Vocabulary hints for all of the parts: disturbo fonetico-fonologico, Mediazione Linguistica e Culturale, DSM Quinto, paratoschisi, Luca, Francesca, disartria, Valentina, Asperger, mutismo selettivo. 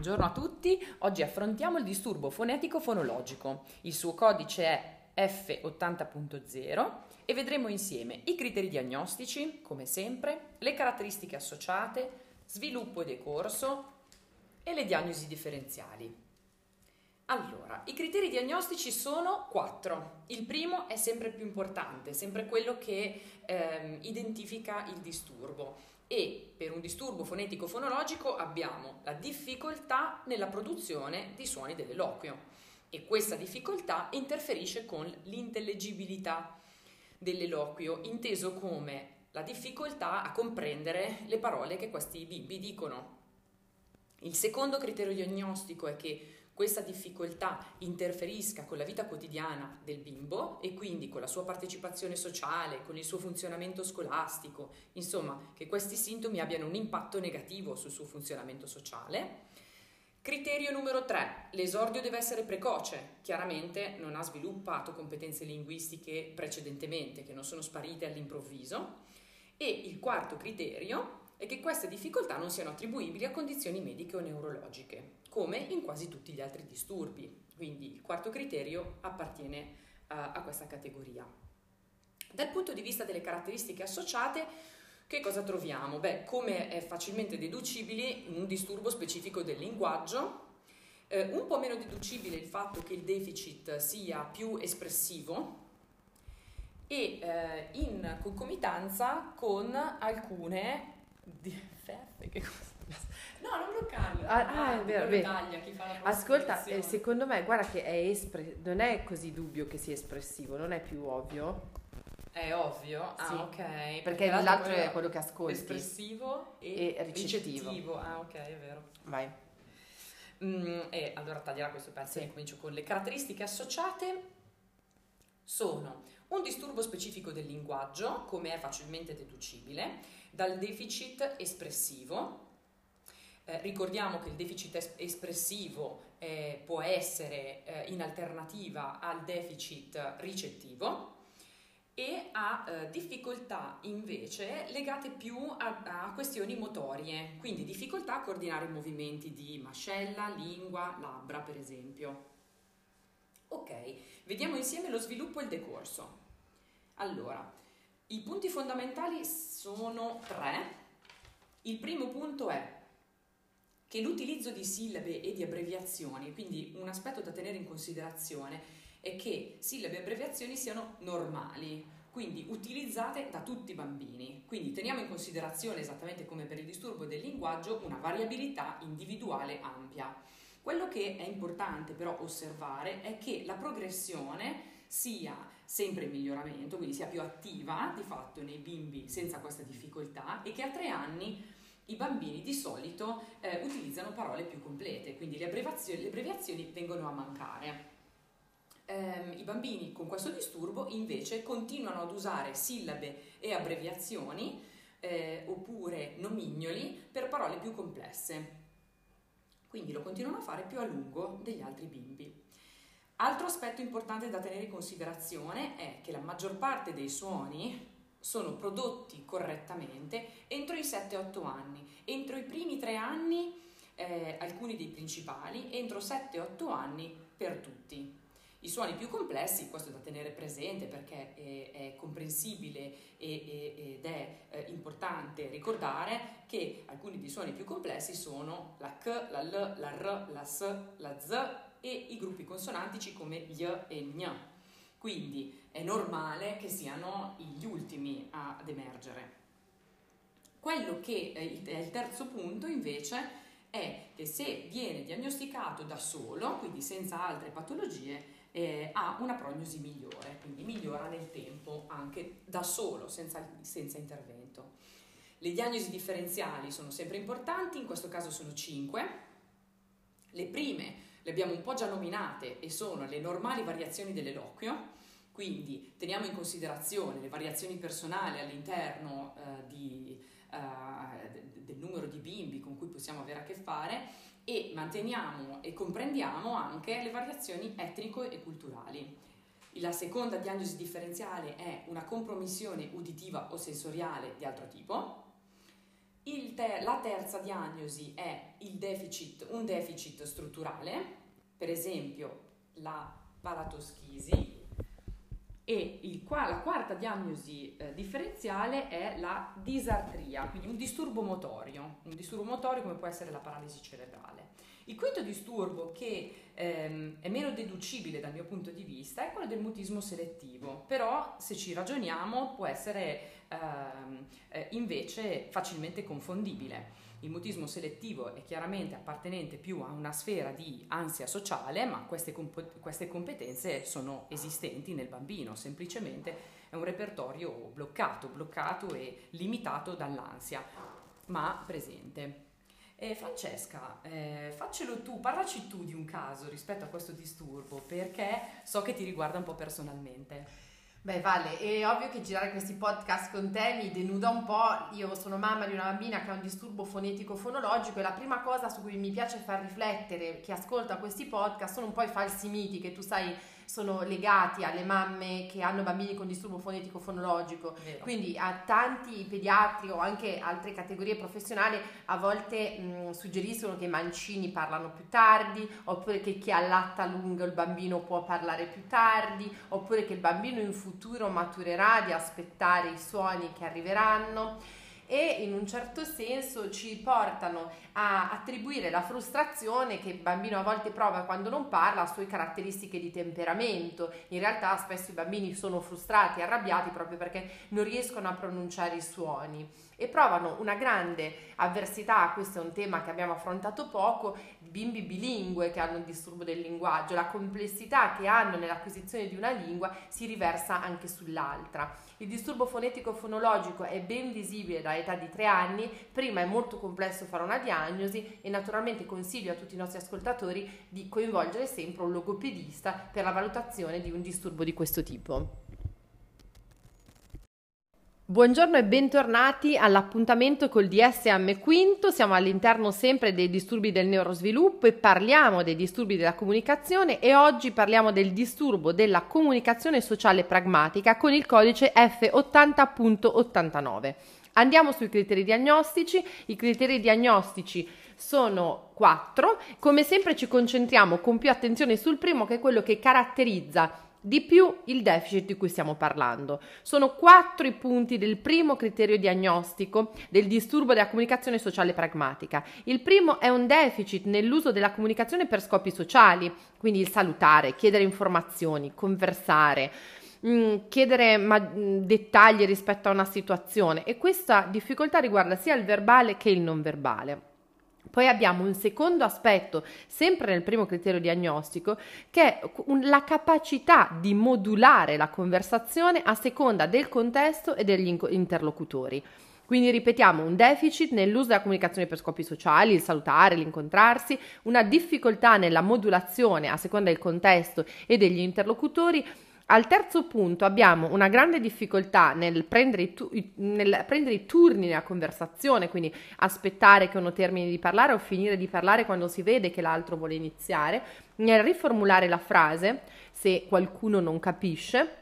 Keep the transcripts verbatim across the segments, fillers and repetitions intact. Buongiorno a tutti, oggi affrontiamo il disturbo fonetico-fonologico. Il suo codice è F ottanta punto zero e vedremo insieme i criteri diagnostici, come sempre, le caratteristiche associate, sviluppo e decorso e le diagnosi differenziali. Allora, i criteri diagnostici sono quattro. Il primo è sempre più importante, sempre quello che ehm, identifica il disturbo. E per un disturbo fonetico-fonologico abbiamo la difficoltà nella produzione di suoni dell'eloquio e questa difficoltà interferisce con l'intellegibilità dell'eloquio, inteso come la difficoltà a comprendere le parole che questi bimbi dicono. Il secondo criterio diagnostico è che questa difficoltà interferisca con la vita quotidiana del bimbo e quindi con la sua partecipazione sociale, con il suo funzionamento scolastico, insomma che questi sintomi abbiano un impatto negativo sul suo funzionamento sociale. Criterio numero tre, l'esordio deve essere precoce, chiaramente non ha sviluppato competenze linguistiche precedentemente, che non sono sparite all'improvviso. E il quarto criterio è che queste difficoltà non siano attribuibili a condizioni mediche o neurologiche, come in quasi tutti gli altri disturbi. Quindi il quarto criterio appartiene uh, a questa categoria. Dal punto di vista delle caratteristiche associate, che cosa troviamo? Beh, come è facilmente deducibile, un disturbo specifico del linguaggio, eh, un po' meno deducibile il fatto che il deficit sia più espressivo e eh, in concomitanza con alcune... Che cosa? No, non lo cambia. Ah, ah, è vero, vero. Taglia, chi fa la ascolta, eh, secondo me, guarda che è espre- non è così dubbio che sia espressivo, non è più ovvio. È ovvio? Ah, sì. Ok. Perché, perché l'altro, l'altro è quello che ascolti. Espressivo e, e ricettivo. ricettivo. Ah, ok, è vero. Vai. Mm, e allora taglierà questo pezzo e sì. Comincio con le caratteristiche associate. Sono un disturbo specifico del linguaggio, come è facilmente deducibile, dal deficit espressivo. Eh, ricordiamo che il deficit es- espressivo eh, può essere eh, in alternativa al deficit ricettivo e ha eh, difficoltà invece legate più a, a questioni motorie, quindi difficoltà a coordinare i movimenti di mascella, lingua, labbra per esempio. Ok, vediamo insieme lo sviluppo e il decorso. Allora, i punti fondamentali sono tre. Il primo punto è che l'utilizzo di sillabe e di abbreviazioni, quindi un aspetto da tenere in considerazione, è che sillabe e abbreviazioni siano normali, quindi utilizzate da tutti i bambini. Quindi teniamo in considerazione, esattamente come per il disturbo del linguaggio, una variabilità individuale ampia. Quello che è importante però osservare è che la progressione sia sempre in miglioramento, quindi sia più attiva di fatto nei bimbi senza questa difficoltà e che a tre anni i bambini di solito eh, utilizzano parole più complete, quindi le abbreviazioni, le abbreviazioni vengono a mancare. Ehm, I bambini con questo disturbo invece continuano ad usare sillabe e abbreviazioni eh, oppure nomignoli per parole più complesse. Quindi lo continuano a fare più a lungo degli altri bimbi. Altro aspetto importante da tenere in considerazione è che la maggior parte dei suoni sono prodotti correttamente entro i sette otto anni. Entro i primi tre anni, eh, alcuni dei principali, entro sette otto anni per tutti. I suoni più complessi, questo è da tenere presente perché è, è comprensibile e, e, ed è eh, importante ricordare che alcuni dei suoni più complessi sono la K, la L, la R, la S, la Z e i gruppi consonantici come Y e Gn. Quindi è normale che siano gli ultimi ad emergere. Quello che è il terzo punto invece è che se viene diagnosticato da solo, quindi senza altre patologie, Eh, ha una prognosi migliore, quindi migliora nel tempo anche da solo, senza, senza intervento. Le diagnosi differenziali sono sempre importanti, in questo caso sono cinque. Le prime le abbiamo un po' già nominate e sono le normali variazioni dell'eloquio, quindi teniamo in considerazione le variazioni personali all'interno eh, di, eh, del numero di bimbi con cui possiamo avere a che fare, e manteniamo e comprendiamo anche le variazioni etnico e culturali. La seconda diagnosi differenziale è una compromissione uditiva o sensoriale di altro tipo. Il te- la terza diagnosi è il deficit, un deficit strutturale, per esempio la paratoschisi, e il qua- la quarta diagnosi eh, differenziale è la disartria, quindi un disturbo motorio, un disturbo motorio come può essere la paralisi cerebrale. Il quinto disturbo, che ehm, è meno deducibile dal mio punto di vista, è quello del mutismo selettivo, però se ci ragioniamo può essere ehm, eh, invece facilmente confondibile. Il mutismo selettivo è chiaramente appartenente più a una sfera di ansia sociale, ma queste, comp- queste competenze sono esistenti nel bambino, semplicemente è un repertorio bloccato, bloccato e limitato dall'ansia, ma presente. Eh, Francesca, eh, faccelo tu, parlaci tu di un caso rispetto a questo disturbo, perché so che ti riguarda un po' personalmente. Beh, Vale, è ovvio che girare questi podcast con te mi denuda un po'. Io sono mamma di una bambina che ha un disturbo fonetico-fonologico e la prima cosa su cui mi piace far riflettere chi ascolta questi podcast sono un po' i falsi miti che tu sai sono legati alle mamme che hanno bambini con disturbo fonetico-fonologico. Vero. Quindi a tanti pediatri o anche altre categorie professionali a volte mh, suggeriscono che i mancini parlano più tardi, oppure che chi allatta a lungo il bambino può parlare più tardi, oppure che il bambino in futuro maturerà di aspettare i suoni che arriveranno, e in un certo senso ci portano a attribuire la frustrazione che il bambino a volte prova quando non parla a sue caratteristiche di temperamento. In realtà spesso i bambini sono frustrati, arrabbiati proprio perché non riescono a pronunciare i suoni e provano una grande avversità. Questo è un tema che abbiamo affrontato poco, bimbi bilingue che hanno il disturbo del linguaggio, la complessità che hanno nell'acquisizione di una lingua si riversa anche sull'altra. Il disturbo fonetico-fonologico è ben visibile dall'età di tre anni, prima è molto complesso fare una diagnosi e naturalmente consiglio a tutti i nostri ascoltatori di coinvolgere sempre un logopedista per la valutazione di un disturbo di questo tipo. Buongiorno e bentornati all'appuntamento col D S M Quinto. Siamo all'interno sempre dei disturbi del neurosviluppo e parliamo dei disturbi della comunicazione, e oggi parliamo del disturbo della comunicazione sociale pragmatica con il codice F ottanta punto ottantanove. Andiamo sui criteri diagnostici. I criteri diagnostici sono quattro. Come sempre ci concentriamo con più attenzione sul primo, che è quello che caratterizza di più il deficit di cui stiamo parlando. Sono quattro i punti del primo criterio diagnostico del disturbo della comunicazione sociale pragmatica. Il primo è un deficit nell'uso della comunicazione per scopi sociali, quindi il salutare, chiedere informazioni, conversare, mh, chiedere ma, mh, dettagli rispetto a una situazione, e questa difficoltà riguarda sia il verbale che il non verbale. Poi abbiamo un secondo aspetto, sempre nel primo criterio diagnostico, che è la capacità di modulare la conversazione a seconda del contesto e degli interlocutori. Quindi ripetiamo, un deficit nell'uso della comunicazione per scopi sociali, il salutare, l'incontrarsi, una difficoltà nella modulazione a seconda del contesto e degli interlocutori. Al terzo punto abbiamo una grande difficoltà nel prendere i, tu- nel prendere i turni nella conversazione, quindi aspettare che uno termini di parlare o finire di parlare quando si vede che l'altro vuole iniziare, nel riformulare la frase se qualcuno non capisce,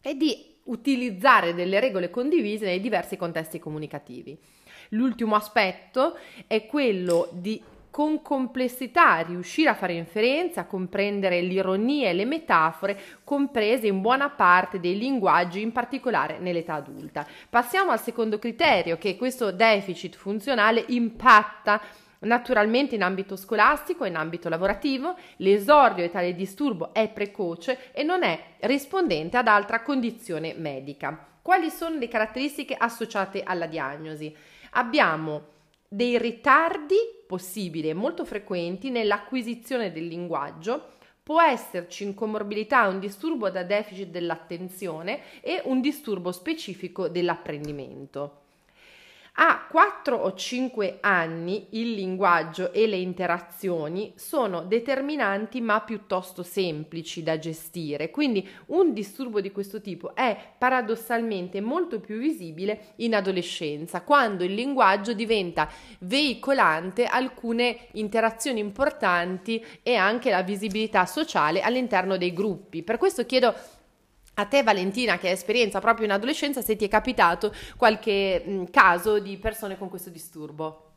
e di utilizzare delle regole condivise nei diversi contesti comunicativi. L'ultimo aspetto è quello di con complessità riuscire a fare inferenza, a comprendere l'ironia e le metafore comprese in buona parte dei linguaggi, in particolare nell'età adulta. Passiamo al secondo criterio, che questo deficit funzionale impatta naturalmente in ambito scolastico e in ambito lavorativo. L'esordio di tale disturbo è precoce e non è rispondente ad altra condizione medica. Quali sono le caratteristiche associate alla diagnosi? Abbiamo dei ritardi possibili e molto frequenti nell'acquisizione del linguaggio, può esserci in comorbilità un disturbo da deficit dell'attenzione e un disturbo specifico dell'apprendimento. A quattro o cinque anni il linguaggio e le interazioni sono determinanti ma piuttosto semplici da gestire, quindi un disturbo di questo tipo è paradossalmente molto più visibile in adolescenza, quando il linguaggio diventa veicolante alcune interazioni importanti e anche la visibilità sociale all'interno dei gruppi. Per questo chiedo A te, Valentina, che hai esperienza proprio in adolescenza, se ti è capitato qualche mh, caso di persone con questo disturbo.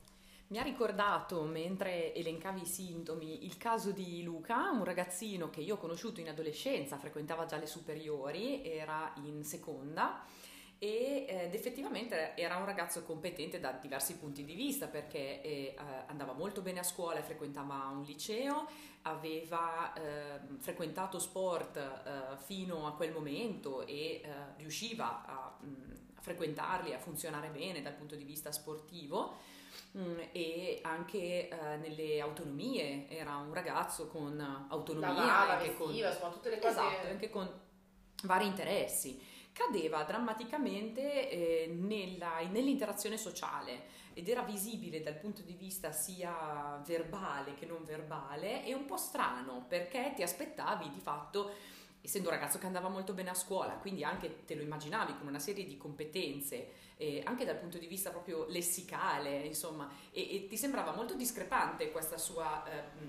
Mi ha ricordato, mentre elencavi i sintomi, il caso di Luca, un ragazzino che io ho conosciuto in adolescenza, frequentava già le superiori, era in seconda e, ed effettivamente era un ragazzo competente da diversi punti di vista, perché eh, andava molto bene a scuola e frequentava un liceo, aveva eh, frequentato sport eh, fino a quel momento e eh, riusciva a, a frequentarli, a funzionare bene dal punto di vista sportivo. E anche eh, nelle autonomie era un ragazzo con autonomia, lavava, anche, vestiva, con, tutte le cose... esatto, anche con vari interessi. Cadeva drammaticamente eh, nella, nell'interazione sociale ed era visibile dal punto di vista sia verbale che non verbale, e un po' strano, perché ti aspettavi di fatto, essendo un ragazzo che andava molto bene a scuola, quindi anche te lo immaginavi con una serie di competenze, eh, anche dal punto di vista proprio lessicale, insomma, e, e ti sembrava molto discrepante questa sua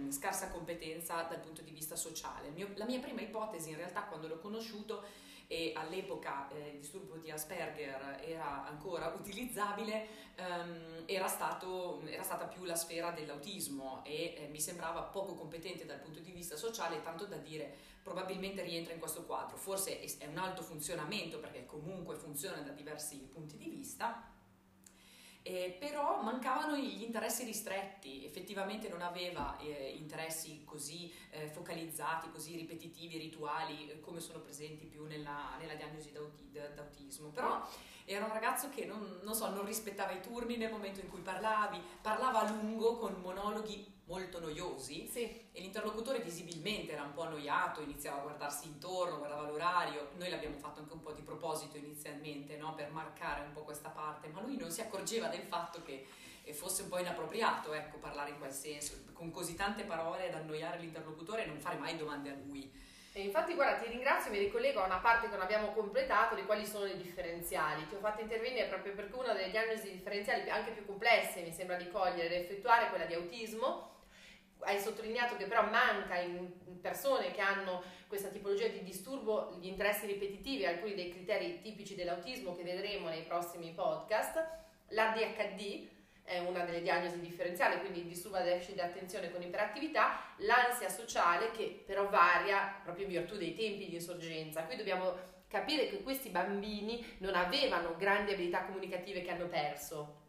eh, scarsa competenza dal punto di vista sociale. Mio, la mia prima ipotesi, in realtà, quando l'ho conosciuto, e all'epoca eh, il disturbo di Asperger era ancora utilizzabile, ehm, era, stato, era stata più la sfera dell'autismo e eh, mi sembrava poco competente dal punto di vista sociale, tanto da dire probabilmente rientra in questo quadro, forse è un alto funzionamento perché comunque funziona da diversi punti di vista, eh, però mancavano gli interessi ristretti, effettivamente non aveva eh, interessi così eh, focalizzati, così ripetitivi, rituali, eh, come sono presenti più nella, nella diagnosi d'auti- d'autismo, però era un ragazzo che non, non so, non rispettava i turni nel momento in cui parlavi, parlava a lungo con monologhi molto noiosi, sì. E l'interlocutore visibilmente era un po' annoiato, iniziava a guardarsi intorno, guardava l'orario. Noi l'abbiamo fatto anche un po' di proposito inizialmente, no? Per marcare un po' questa parte, ma lui non si accorgeva del fatto che fosse un po' inappropriato, ecco, parlare in quel senso, con così tante parole ad annoiare l'interlocutore e non fare mai domande a lui. E infatti, guarda, ti ringrazio, mi ricollego a una parte che non abbiamo completato, di quali sono le differenziali. Ti ho fatto intervenire proprio perché una delle diagnosi differenziali anche più complesse, mi sembra di cogliere, da effettuare, è quella di autismo. Hai sottolineato che però manca in persone che hanno questa tipologia di disturbo gli interessi ripetitivi, alcuni dei criteri tipici dell'autismo che vedremo nei prossimi podcast. L'A D H D è una delle diagnosi differenziali, quindi il disturbo da deficit di attenzione con iperattività, l'ansia sociale, che però varia proprio in virtù dei tempi di insorgenza. Qui dobbiamo capire che questi bambini non avevano grandi abilità comunicative che hanno perso,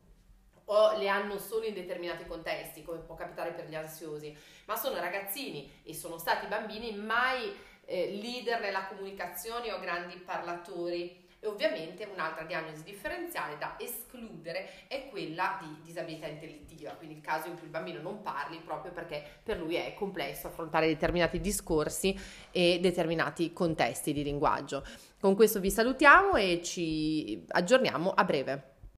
o le hanno solo in determinati contesti, come può capitare per gli ansiosi, ma sono ragazzini e sono stati bambini mai eh, leader nella comunicazione o grandi parlatori. E ovviamente un'altra diagnosi differenziale da escludere è quella di disabilità intellettiva, quindi il caso in cui il bambino non parli proprio perché per lui è complesso affrontare determinati discorsi e determinati contesti di linguaggio. Con questo vi salutiamo e ci aggiorniamo a breve.